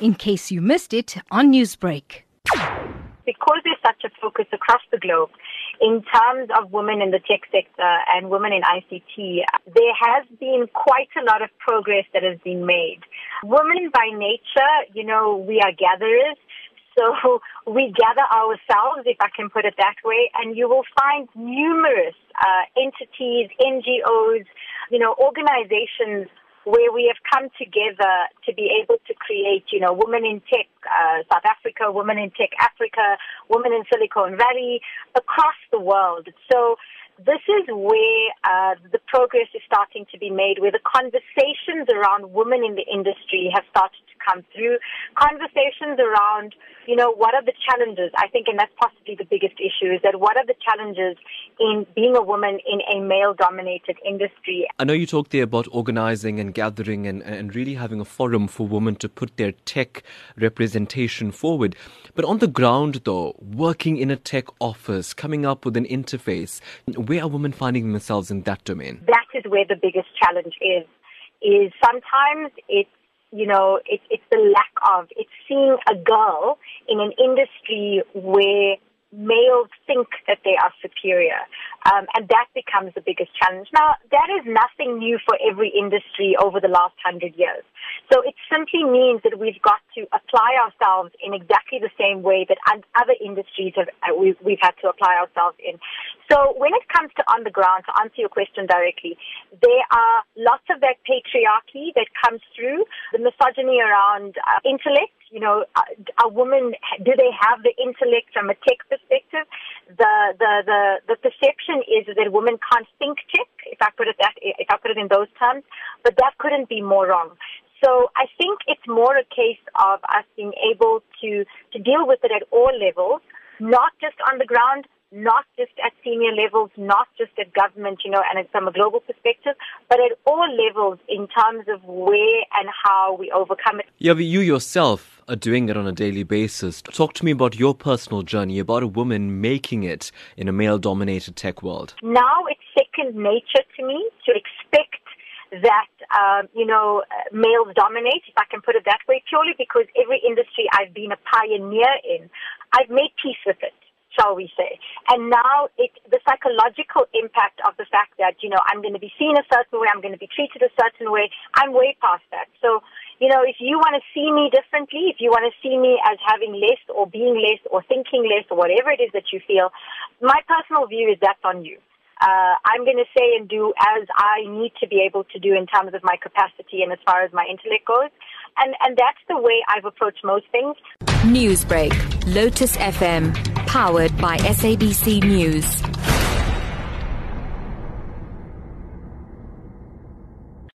in case you missed it on Newsbreak. Because there's such a focus across the globe in terms of women in the tech sector and women in ICT, there has been quite a lot of progress that has been made. Women by nature, you know, we are gatherers. So we gather ourselves, if I can put it that way, and you will find numerous entities, NGOs, you know, organizations where we have come together to be able to create, you know, Women in Tech South Africa, Women in Tech Africa, Women in Silicon Valley, across the world. So this is where the progress is starting to be made, where the conversations around women in the industry have started to come through, conversations around, you know, what are the challenges, I think, and that's possibly the biggest issue, is that what are the challenges in being a woman in a male-dominated industry. I know you talked there about organizing and gathering and really having a forum for women to put their tech representation forward. But on the ground, though, working in a tech office, coming up with an interface, where are women finding themselves in that domain? That is where the biggest challenge is sometimes it's, you know, it's the lack of, it's seeing a girl in an industry where males think that they are superior. And that becomes the biggest challenge. Now, that is nothing new for every industry over the last 100 years. So it simply means that we've got to apply ourselves in exactly the same way that other industries have, we've had to apply ourselves in. So when it comes to on the ground, to answer your question directly, there are lots of that patriarchy that comes through, the misogyny around intellect. You know, are women, do they have the intellect from a tech perspective? The perception is that women can't think tech, if I put it in those terms, but that couldn't be more wrong. So I think it's more a case of us being able to deal with it at all levels, not just on the ground, not just at senior levels, not just at government, you know, and from a global perspective, but at all levels in terms of where and how we overcome it. Yeah, but you yourself are doing it on a daily basis. Talk to me about your personal journey, about a woman making it in a male-dominated tech world. Now it's second nature to me to expect that, you know, males dominate, if I can put it that way, purely because every industry I've been a pioneer in, I've made peace with it, shall we say. And now the psychological impact of the fact that, you know, I'm going to be seen a certain way, I'm going to be treated a certain way, I'm way past that. So, you know, if you want to see me differently, if you want to see me as having less or being less or thinking less or whatever it is that you feel, my personal view is that's on you. I'm going to say and do as I need to be able to do in terms of my capacity and as far as my intellect goes. And that's the way I've approached most things. Newsbreak, Lotus FM, powered by SABC News.